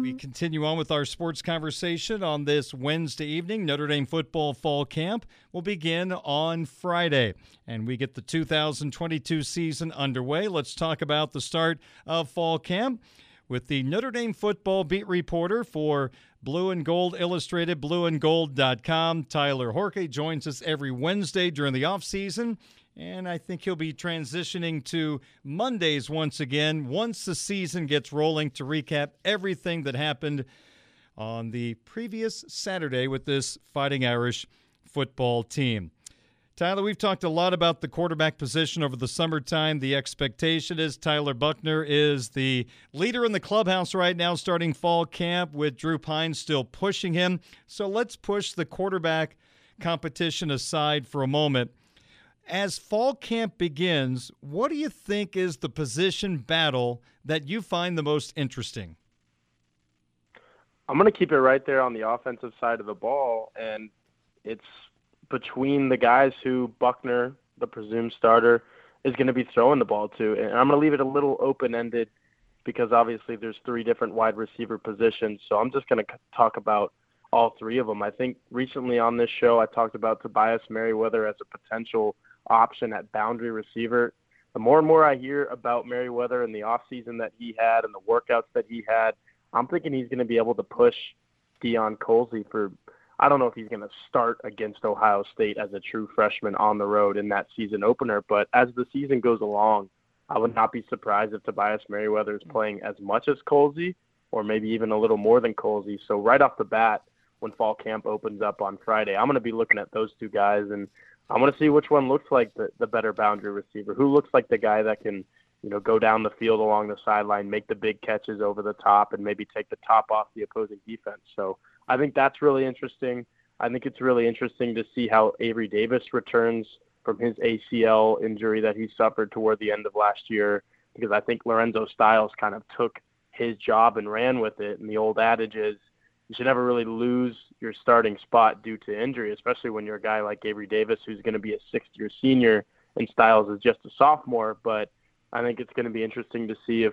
We continue on with our sports conversation on this Wednesday evening. Notre Dame football fall camp will begin on Friday, and we get the 2022 season underway. Let's talk about the start of fall camp with the Notre Dame football beat reporter for Blue and Gold Illustrated, BlueandGold.com. Tyler Horka joins us every Wednesday during the offseason, and I think he'll be transitioning to Mondays once again once the season gets rolling to recap everything that happened on the previous Saturday with this Fighting Irish football team. Tyler, we've talked a lot about the quarterback position over the summertime. The expectation is Tyler Buckner is the leader in the clubhouse right now starting fall camp with Drew Pine still pushing him. So let's push the quarterback competition aside for a moment. As fall camp begins, what do you think is the position battle that you find the most interesting? I'm going to keep it right there on the offensive side of the ball, and it's between the guys who Buckner, the presumed starter, is going to be throwing the ball to. And I'm going to leave it a little open-ended because obviously there's three different wide receiver positions. So I'm just going to talk about all three of them. I think recently on this show I talked about Tobias Merriweather as a potential option at boundary receiver. The more and more I hear about Merriweather and the offseason that he had and the workouts that he had, I'm thinking he's going to be able to push Deion Colzie for – I don't know if he's going to start against Ohio State as a true freshman on the road in that season opener, but as the season goes along, I would not be surprised if Tobias Merriweather is playing as much as Colzie or maybe even a little more than Colzie. So right off the bat, when fall camp opens up on Friday, I'm going to be looking at those two guys, and I'm going to see which one looks like the better boundary receiver, who looks like the guy that can, you know, go down the field along the sideline, make the big catches over the top, and maybe take the top off the opposing defense. So I think that's really interesting. I think it's really interesting to see how Avery Davis returns from his ACL injury that he suffered toward the end of last year, because I think Lorenzo Styles kind of took his job and ran with it. And the old adage is you should never really lose your starting spot due to injury, especially when you're a guy like Avery Davis, who's going to be a sixth-year senior, and Styles is just a sophomore. But I think it's going to be interesting to see if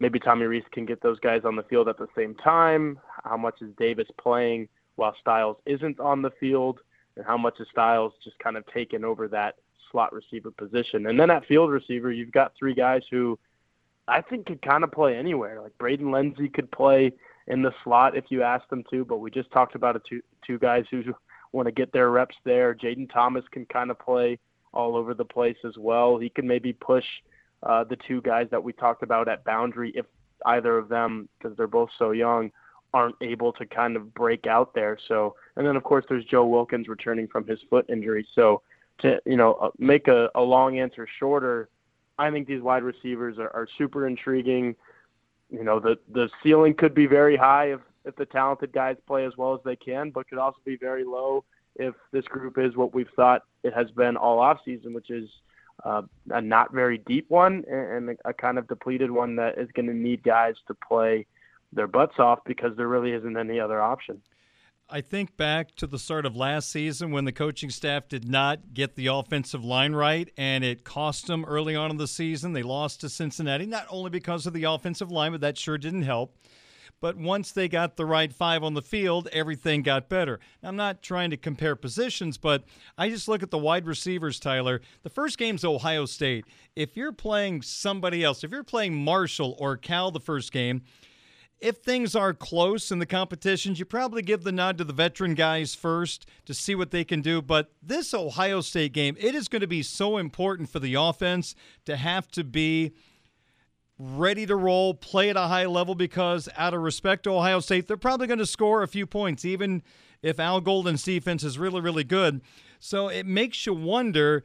maybe Tommy Rees can get those guys on the field at the same time. How much is Davis playing while Styles isn't on the field? And how much is Styles just kind of taking over that slot receiver position? And then at field receiver, you've got three guys who I think could kind of play anywhere. Like Braden Lenzy could play in the slot if you asked them to, but we just talked about two guys who want to get their reps there. Jaden Thomas can kind of play all over the place as well. He can maybe push the two guys that we talked about at boundary, if either of them, because they're both so young, aren't able to kind of break out there. So, and then of course there's Joe Wilkins returning from his foot injury. So to, you know, make a long answer shorter, I think these wide receivers are super intriguing. You know, the ceiling could be very high if the talented guys play as well as they can, but could also be very low if this group is what we've thought it has been all offseason, which is a not very deep one and a kind of depleted one that is going to need guys to play their butts off because there really isn't any other option. I think back to the start of last season when the coaching staff did not get the offensive line right, and it cost them early on in the season. They lost to Cincinnati, not only because of the offensive line, but that sure didn't help. But once they got the right five on the field, everything got better. I'm not trying to compare positions, but I just look at the wide receivers, Tyler. The first game's Ohio State. If you're playing somebody else, if you're playing Marshall or Cal the first game, if things are close in the competitions, you probably give the nod to the veteran guys first to see what they can do. But this Ohio State game, it is going to be so important for the offense to have to be ready to roll, play at a high level, because out of respect to Ohio State, they're probably going to score a few points, even if Al Golden's defense is really, really good. So it makes you wonder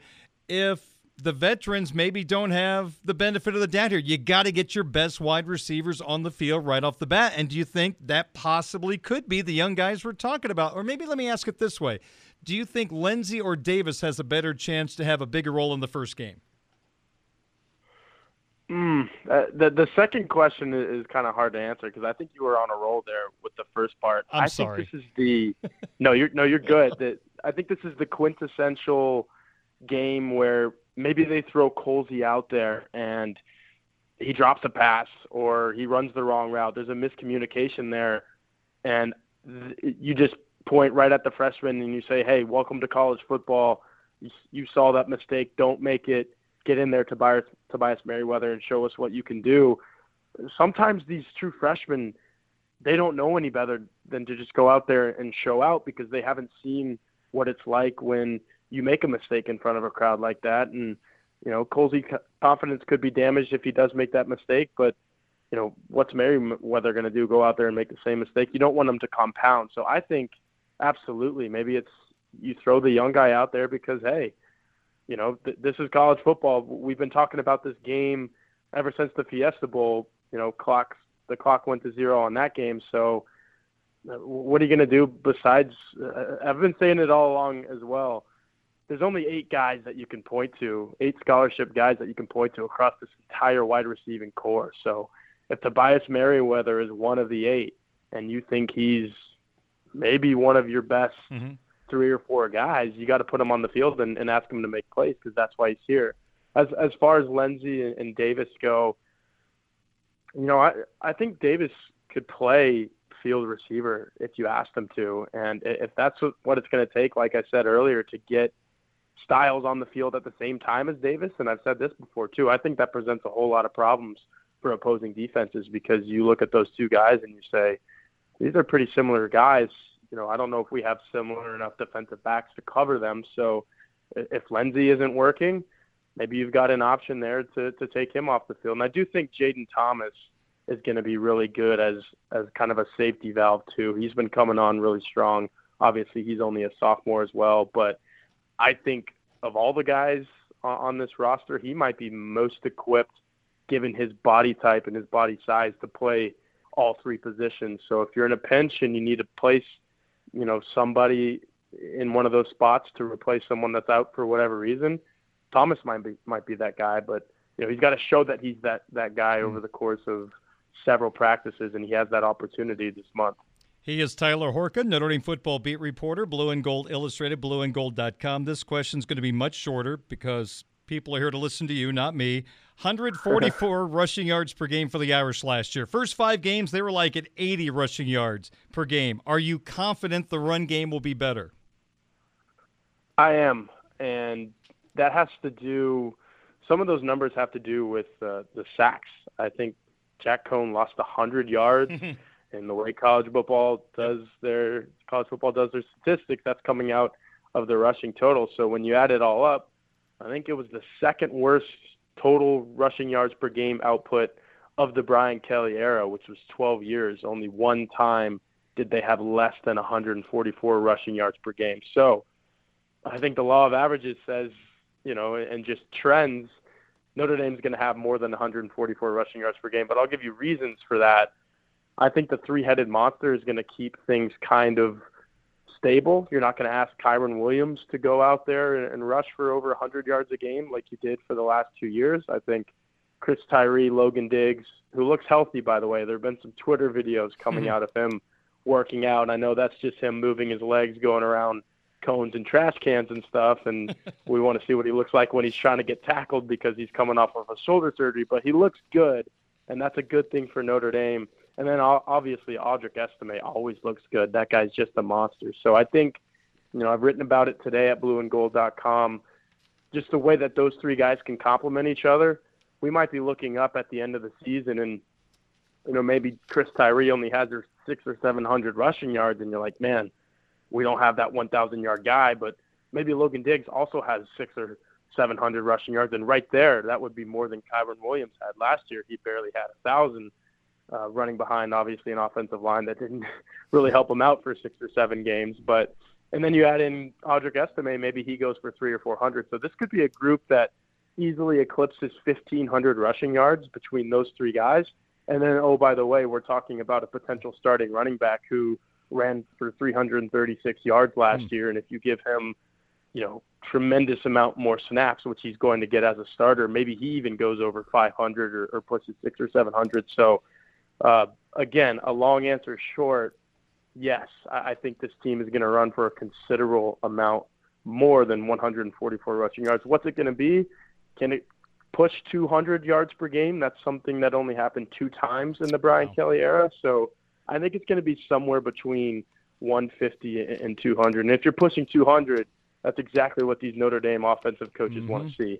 if the veterans maybe don't have the benefit of the doubt here. You got to get your best wide receivers on the field right off the bat. And do you think that possibly could be the young guys we're talking about? Or maybe let me ask it this way. Do you think Lenzy or Davis has a better chance to have a bigger role in the first game? The second question is kind of hard to answer, because I think you were on a roll there with the first part. I think this is the – no, you're good. I think this is the quintessential game where maybe they throw Colzie out there and he drops a pass or he runs the wrong route. There's a miscommunication there, and you just point right at the freshman and you say, hey, welcome to college football. You saw that mistake. Don't make it. Get in there, Tobias Merriweather, and show us what you can do. Sometimes these true freshmen, they don't know any better than to just go out there and show out, because they haven't seen what it's like when you make a mistake in front of a crowd like that. And, you know, Colzie's confidence could be damaged if he does make that mistake, but, you know, what's Merriweather going to do? Go out there and make the same mistake? You don't want them to compound. So I think absolutely, maybe it's you throw the young guy out there because, hey, you know, this is college football. We've been talking about this game ever since the Fiesta Bowl. You know, the clock went to zero on that game. So what are you going to do besides I've been saying it all along as well. There's only 8 guys that you can point to, 8 scholarship guys that you can point to across this entire wide receiving core. So if Tobias Merriweather is one of the 8 and you think he's maybe one of your best 3 or 4 guys, you got to put him on the field and ask him to make plays, because that's why he's here. As far as Lenzy and Davis go, you know, I think Davis could play field receiver if you asked him to. And if that's what it's going to take, like I said earlier, to get Styles on the field at the same time as Davis, and I've said this before too, I think that presents a whole lot of problems for opposing defenses, because you look at those two guys and you say, these are pretty similar guys. You know, I don't know if we have similar enough defensive backs to cover them. So if Lenzy isn't working, maybe you've got an option there to take him off the field. And I do think Jaden Thomas is going to be really good as kind of a safety valve too. He's been coming on really strong. Obviously, he's only a sophomore as well. But I think of all the guys on this roster, he might be most equipped, given his body type and his body size, to play all 3 positions. So if you're in a pinch and you need to place – you know, somebody in one of those spots to replace someone that's out for whatever reason, Thomas might be that guy. But, you know, he's got to show that he's that guy over the course of several practices, and he has that opportunity this month. He is Tyler Horka, Notre Dame football beat reporter, Blue and Gold Illustrated, BlueandGold.com. This question's going to be much shorter because people are here to listen to you, not me. 144 rushing yards per game for the Irish last year. First 5 games, they were like at 80 rushing yards per game. Are you confident the run game will be better? I am, and that has to do – some of those numbers have to do with the sacks. I think Jack Cohn lost 100 yards, and the way college football does their statistics, that's coming out of the rushing total. So when you add it all up, I think it was the second worst total rushing yards per game output of the Brian Kelly era, which was 12 years. Only one time did they have less than 144 rushing yards per game. So I think the law of averages says, you know, and just trends, Notre Dame's going to have more than 144 rushing yards per game. But I'll give you reasons for that. I think the three-headed monster is going to keep things kind of stable. You're not going to ask Kyren Williams to go out there and rush for over 100 yards a game like you did for the last 2 years. I think Chris Tyree, Logan Diggs, who looks healthy, by the way, there have been some Twitter videos coming out of him working out. I know that's just him moving his legs, going around cones and trash cans and stuff, and we want to see what he looks like when he's trying to get tackled, because he's coming off of a shoulder surgery. But he looks good, and that's a good thing for Notre Dame. And then obviously Audric Estime always looks good. That guy's just a monster. So I think, you know, I've written about it today at BlueandGold.com, just the way that those 3 guys can complement each other. We might be looking up at the end of the season and you know, maybe Chris Tyree only has her 600 or 700 rushing yards, and you're like, man, we don't have that 1,000-yard guy. But maybe Logan Diggs also has 600 or 700 rushing yards, and right there, that would be more than Kyren Williams had last year. He barely had 1,000, running behind, obviously, an offensive line that didn't really help him out for 6 or 7 games. But and then you add in Audric Estime, maybe he goes for 300 or 400. So this could be a group that easily eclipses 1,500 rushing yards between those three guys. And then, oh, by the way, we're talking about a potential starting running back who ran for 336 yards last year. And if you give him, you know, tremendous amount more snaps, which he's going to get as a starter, maybe he even goes over 500 or pushes 600 or 700. So, again, a long answer short, yes, I think this team is going to run for a considerable amount more than 144 rushing yards. What's it going to be? Can it push 200 yards per game? That's something that only happened 2 times in the Brian Kelly era. So I think it's going to be somewhere between 150 and 200. And if you're pushing 200, that's exactly what these Notre Dame offensive coaches want to see.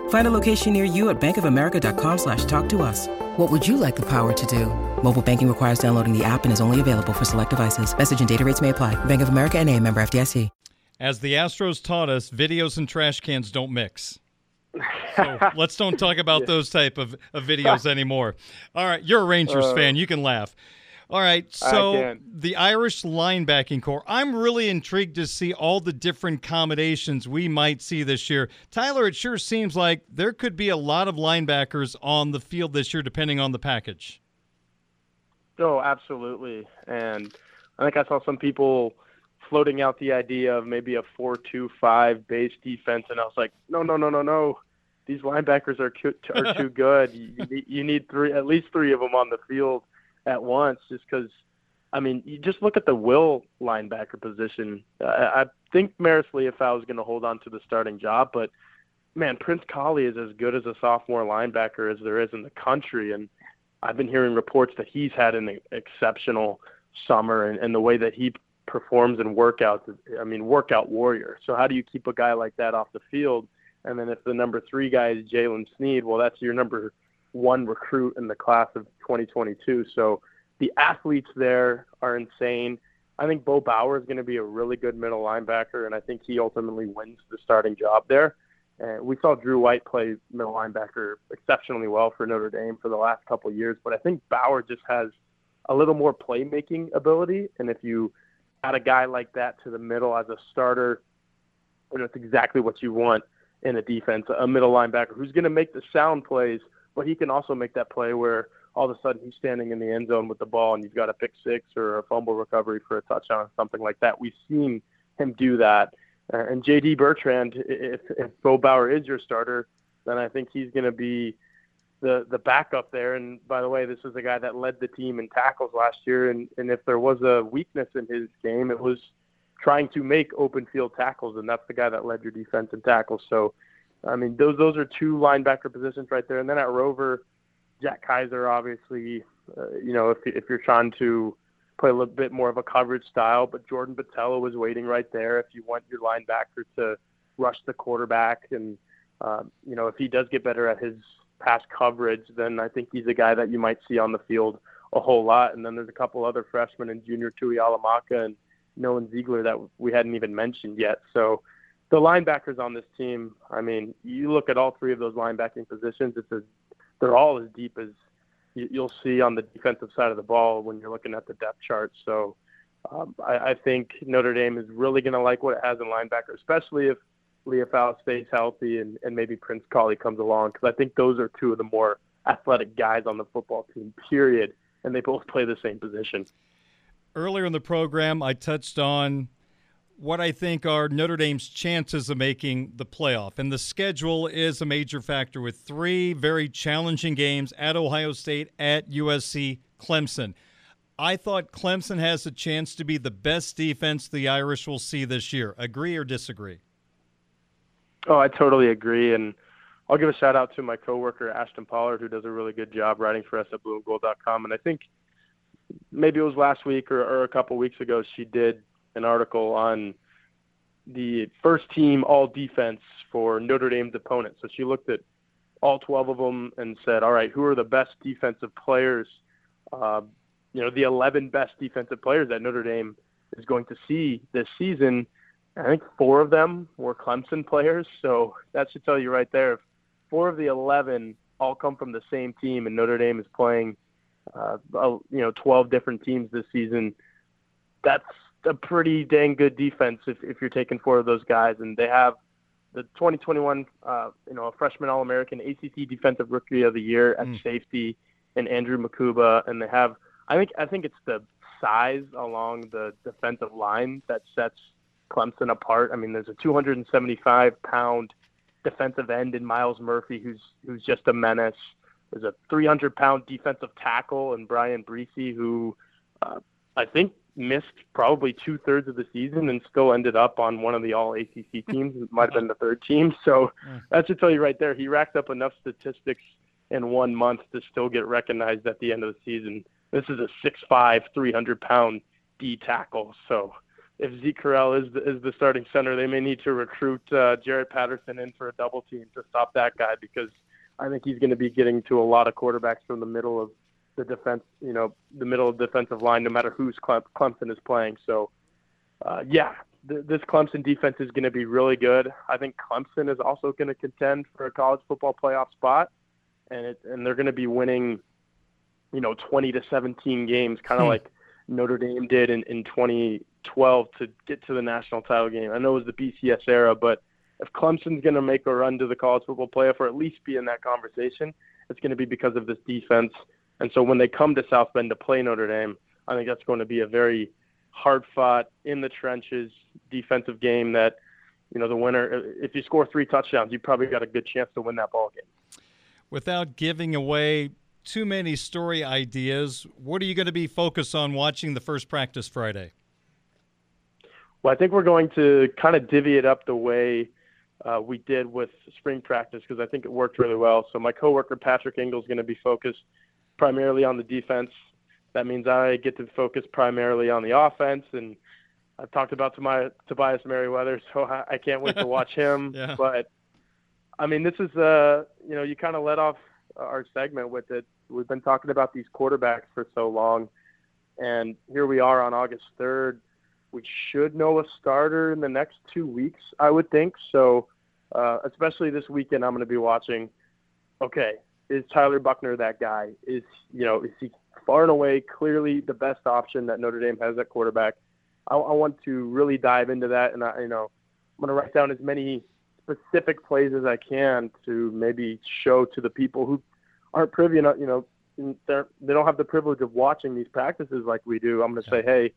Find a location near you at bankofamerica.com/talktous. What would you like the power to do? Mobile banking requires downloading the app and is only available for select devices. Message and data rates may apply. Bank of America NA, member FDIC. As the Astros taught us, videos and trash cans don't mix. So let's don't talk about those type of videos anymore. All right, you're a Rangers fan. You can laugh. All right, so the Irish linebacking corps. I'm really intrigued to see all the different combinations we might see this year. Tyler, it sure seems like there could be a lot of linebackers on the field this year depending on the package. Oh, absolutely. And I think I saw some people floating out the idea of maybe a 4-2-5 base defense, and I was like, no. These linebackers are too good. You need at least three of them on the field at once, just because, I mean, you just look at the will linebacker position. I think Maris Lee, if I was going to hold on to the starting job, but man, Prince Kollie is as good as a sophomore linebacker as there is in the country. And I've been hearing reports that he's had an exceptional summer, and the way that he performs in workouts, I mean, workout warrior. So how do you keep a guy like that off the field? And then if the number 3 guy is Jaylen Sneed, well, that's your number 1 recruit in the class of 2022. So the athletes there are insane. I think Bo Bauer is going to be a really good middle linebacker, and I think he ultimately wins the starting job there. And we saw Drew White play middle linebacker exceptionally well for Notre Dame for the last couple of years, but I think Bauer just has a little more playmaking ability. And if you add a guy like that to the middle as a starter, you know, it's exactly what you want in a defense, a middle linebacker who's going to make the sound plays, but he can also make that play where all of a sudden he's standing in the end zone with the ball and you've got a pick six or a fumble recovery for a touchdown or something like that. We've seen him do that. And J.D. Bertrand, if Bo Bauer is your starter, then I think he's going to be the backup there. And by the way, this is a guy that led the team in tackles last year. And if there was a weakness in his game, it was trying to make open field tackles. And that's the guy that led your defense in tackles. So, I mean, those are 2 linebacker positions right there. And then at Rover, Jack Kaiser, obviously, you know, if you're trying to play a little bit more of a coverage style, but Jordan Battello was waiting right there if you want your linebacker to rush the quarterback. And, you know, if he does get better at his pass coverage, then I think he's a guy that you might see on the field a whole lot. And then there's a couple other freshmen in Junior Tui Alamaka and Nolan Ziegler that we hadn't even mentioned yet. So the linebackers on this team, I mean, you look at all 3 of those linebacking positions, they're all as deep as you'll see on the defensive side of the ball when you're looking at the depth chart. So I think Notre Dame is really going to like what it has in linebacker, especially if Lee Afau stays healthy and maybe Prince Kollie comes along, because I think those are two of the more athletic guys on the football team, period, and they both play the same position. Earlier in the program, I touched on what I think are Notre Dame's chances of making the playoff. And the schedule is a major factor, with three very challenging games at Ohio State, at USC, Clemson. I thought Clemson has a chance to be the best defense the Irish will see this year. Agree or disagree? Oh, I totally agree. And I'll give a shout out to my coworker, Ashton Pollard, who does a really good job writing for us at BlueandGold.com. And I think maybe it was last week or a couple weeks ago, she did an article on the first team all defense for Notre Dame's opponents. So she looked at all 12 of them and said, all right, who are the best defensive players, the 11 best defensive players that Notre Dame is going to see this season. I think four of them were Clemson players. So that should tell you right there, four of the 11 all come from the same team, and Notre Dame is playing 12 different teams this season. That's a pretty dang good defense if you're taking four of those guys, and they have the 2021 freshman All-American, ACC Defensive Rookie of the Year at safety, and Andrew Makuba, and they have I think it's the size along the defensive line that sets Clemson apart. I mean, there's a 275-pound defensive end in Miles Murphy who's just a menace. There's a 300-pound defensive tackle in Brian Breesy, who I think missed probably two-thirds of the season and still ended up on one of the all-ACC teams. It might have been the third team. So that should tell you right there, he racked up enough statistics in 1 month to still get recognized at the end of the season. This is a 6'5", 300-pound D tackle. So if Zeke Correll is the starting center, they may need to recruit Jarrett Patterson in for a double team to stop that guy, because I think he's going to be getting to a lot of quarterbacks from the middle of the defense, the middle of defensive line, no matter who's Clemson is playing. So, this Clemson defense is going to be really good. I think Clemson is also going to contend for a college football playoff spot, and they're going to be winning, 20 to 17 games, kind of like Notre Dame did in 2012 to get to the national title game. I know it was the BCS era, but if Clemson's going to make a run to the college football playoff, or at least be in that conversation, it's going to be because of this defense. And so when they come to South Bend to play Notre Dame, I think that's going to be a very hard-fought, in-the-trenches defensive game that, the winner, if you score three touchdowns, you probably got a good chance to win that ball game. Without giving away too many story ideas, what are you going to be focused on watching the first practice Friday? Well, I think we're going to kind of divvy it up the way we did with spring practice, because I think it worked really well. So my coworker Patrick Engle is going to be focused primarily on the defense. That means I get to focus primarily on the offense, and I've talked about Tobias Merriweather, so I can't wait to watch him. Yeah. But I mean, this is you kind of let off our segment with it. We've been talking about these quarterbacks for so long, and here we are on August 3rd. We should know a starter in the next 2 weeks, I would think. So especially this weekend, I'm going to be watching, okay, is Tyler Buckner that guy? Is he far and away clearly the best option that Notre Dame has at quarterback? I want to really dive into that, and I'm going to write down as many specific plays as I can to maybe show to the people who aren't privy enough, they don't have the privilege of watching these practices like we do. I'm going to say, hey,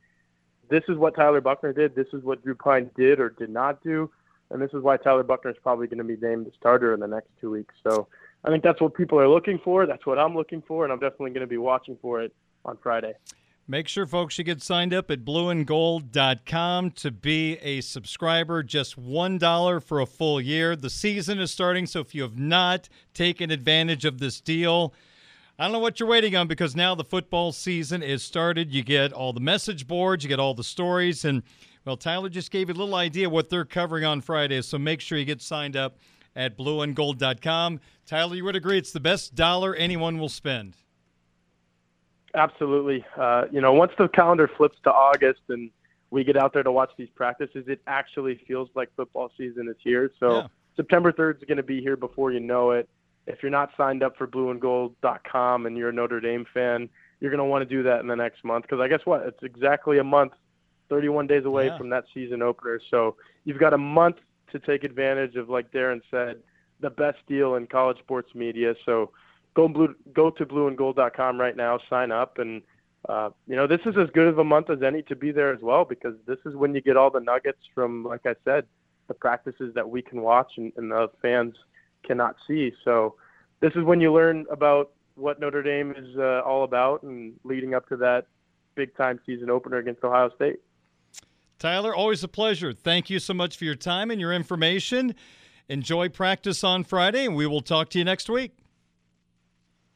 this is what Tyler Buckner did. This is what Drew Pine did or did not do. And this is why Tyler Buckner is probably going to be named the starter in the next 2 weeks. So I think that's what people are looking for. That's what I'm looking for, and I'm definitely going to be watching for it on Friday. Make sure, folks, you get signed up at blueandgold.com to be a subscriber. Just $1 for a full year. The season is starting, so if you have not taken advantage of this deal, I don't know what you're waiting on, because now the football season is started. You get all the message boards. You get all the stories. And, well, Tyler just gave you a little idea what they're covering on Friday, so make sure you get signed up at blueandgold.com. Tyler, you would agree it's the best dollar anyone will spend. Absolutely. Once the calendar flips to August and we get out there to watch these practices, it actually feels like football season is here. So yeah. September 3rd is going to be here before you know it. If you're not signed up for blueandgold.com and you're a Notre Dame fan, you're going to want to do that in the next month, because I guess what? It's exactly a month, 31 days away from that season opener. So you've got a month to take advantage of, like Darin said, the best deal in college sports media. So go to BlueandGold.com right now, sign up, and this is as good of a month as any to be there as well, because this is when you get all the nuggets from, like I said, the practices that we can watch and the fans cannot see. So this is when you learn about what Notre Dame is all about and leading up to that big-time season opener against Ohio State. Tyler, always a pleasure. Thank you so much for your time and your information. Enjoy practice on Friday, and we will talk to you next week.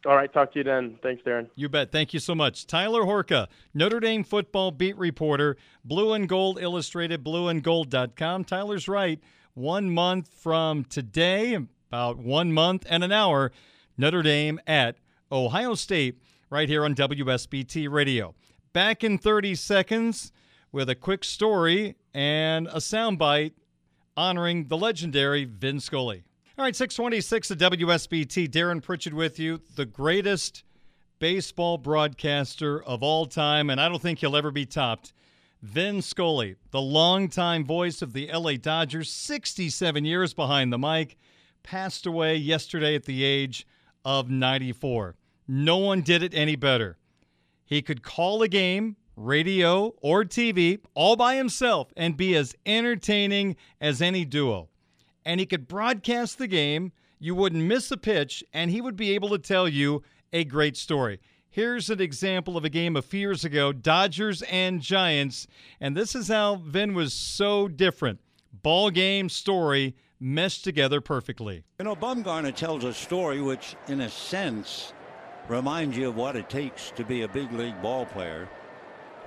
All right, talk to you then. Thanks, Darin. You bet. Thank you so much. Tyler Horka, Notre Dame football beat reporter, Blue and Gold Illustrated, BlueandGold.com. Tyler's right. 1 month from today, about 1 month and an hour, Notre Dame at Ohio State, right here on WSBT Radio. Back in 30 seconds with a quick story and a soundbite honoring the legendary Vin Scully. All right, 626 at WSBT. Darin Pritchett with you, the greatest baseball broadcaster of all time, and I don't think he'll ever be topped. Vin Scully, the longtime voice of the LA Dodgers, 67 years behind the mic, passed away yesterday at the age of 94. No one did it any better. He could call a game, radio, or TV all by himself and be as entertaining as any duo. And he could broadcast the game, you wouldn't miss a pitch, and he would be able to tell you a great story. Here's an example of a game a few years ago, Dodgers and Giants, and this is how Vin was so different. Ball game, story, meshed together perfectly. Bumgarner tells a story which, in a sense, reminds you of what it takes to be a big league ball player.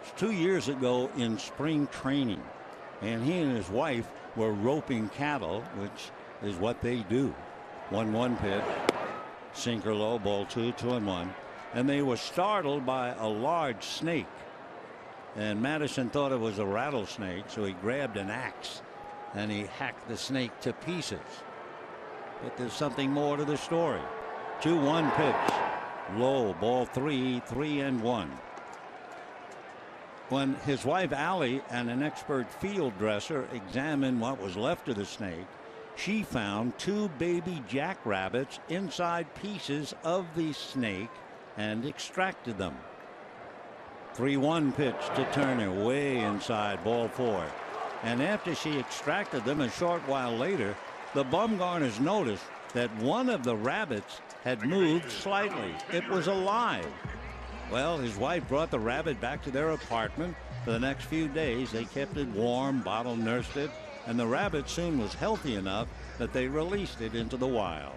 It's 2 years ago in spring training, and he and his wife were roping cattle, which is what they do. 1-1 pitch, sinker low, ball two, 2-1. And they were startled by a large snake. And Madison thought it was a rattlesnake, so he grabbed an axe and he hacked the snake to pieces. But there's something more to the story. 2-1 pitch. Low, ball three, 3-1. When his wife Allie and an expert field dresser examined what was left of the snake, she found two baby jackrabbits inside pieces of the snake and extracted them. 3-1 pitch to Turner, way inside, ball four. And after she extracted them, a short while later, the Bumgarners noticed that one of the rabbits had moved slightly. It was alive. Well, his wife brought the rabbit back to their apartment. For the next few days, they kept it warm, bottle nursed it, and the rabbit soon was healthy enough that they released it into the wild.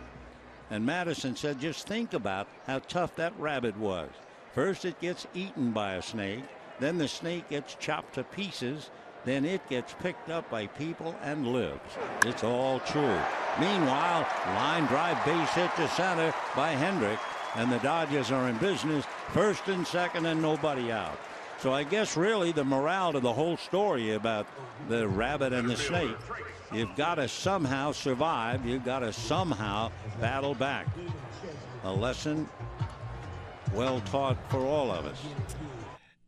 And Madison said, just think about how tough that rabbit was. First it gets eaten by a snake, then the snake gets chopped to pieces, then it gets picked up by people and lives. It's all true. Meanwhile, line drive base hit to center by Hendrick, and the Dodgers are in business, first and second and nobody out. So I guess really the morale to the whole story about the rabbit and the snake, you've got to somehow survive, you've got to somehow battle back. A lesson well taught for all of us.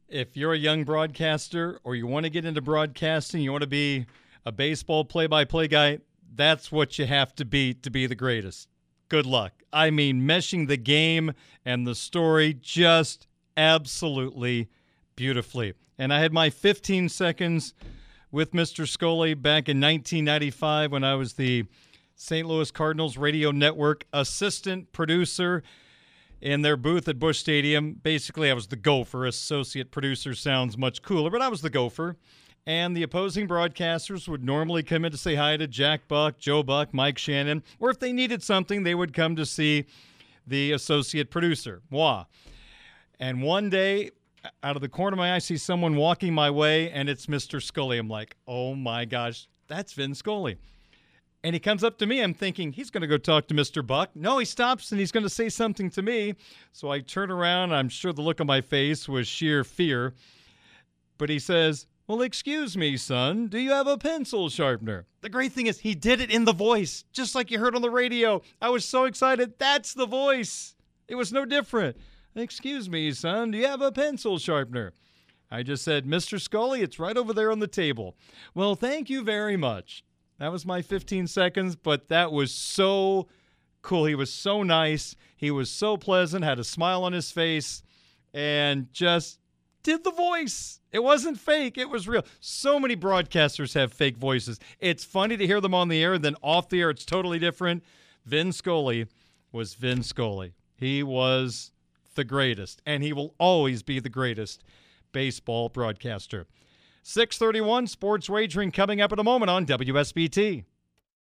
If you're a young broadcaster or you want to get into broadcasting, you want to be a baseball play-by-play guy, that's what you have to be the greatest. Good luck. I mean, meshing the game and the story just absolutely beautifully. And I had my 15 seconds with Mr. Scully back in 1995 when I was the St. Louis Cardinals Radio Network assistant producer in their booth at Busch Stadium. Basically, I was the gopher. Associate producer sounds much cooler, but I was the gopher. And the opposing broadcasters would normally come in to say hi to Jack Buck, Joe Buck, Mike Shannon, or if they needed something, they would come to see the associate producer, moi. And one day, out of the corner of my eye, I see someone walking my way, and it's Mr. Scully. I'm like, oh my gosh, that's Vin Scully. And he comes up to me. I'm thinking, he's going to go talk to Mr. Buck. No, he stops, and he's going to say something to me. So I turn around. I'm sure the look on my face was sheer fear. But he says, well, excuse me, son, do you have a pencil sharpener? The great thing is he did it in the voice, just like you heard on the radio. I was so excited. That's the voice. It was no different. Excuse me, son, do you have a pencil sharpener? I just said, Mr. Scully, it's right over there on the table. Well, thank you very much. That was my 15 seconds, but that was so cool. He was so nice. He was so pleasant, had a smile on his face, and just did the voice. It wasn't fake. It was real. So many broadcasters have fake voices. It's funny to hear them on the air, and then off the air, it's totally different. Vin Scully was Vin Scully. He was the greatest, and he will always be the greatest baseball broadcaster. 6:31 sports wagering coming up in a moment on WSBT.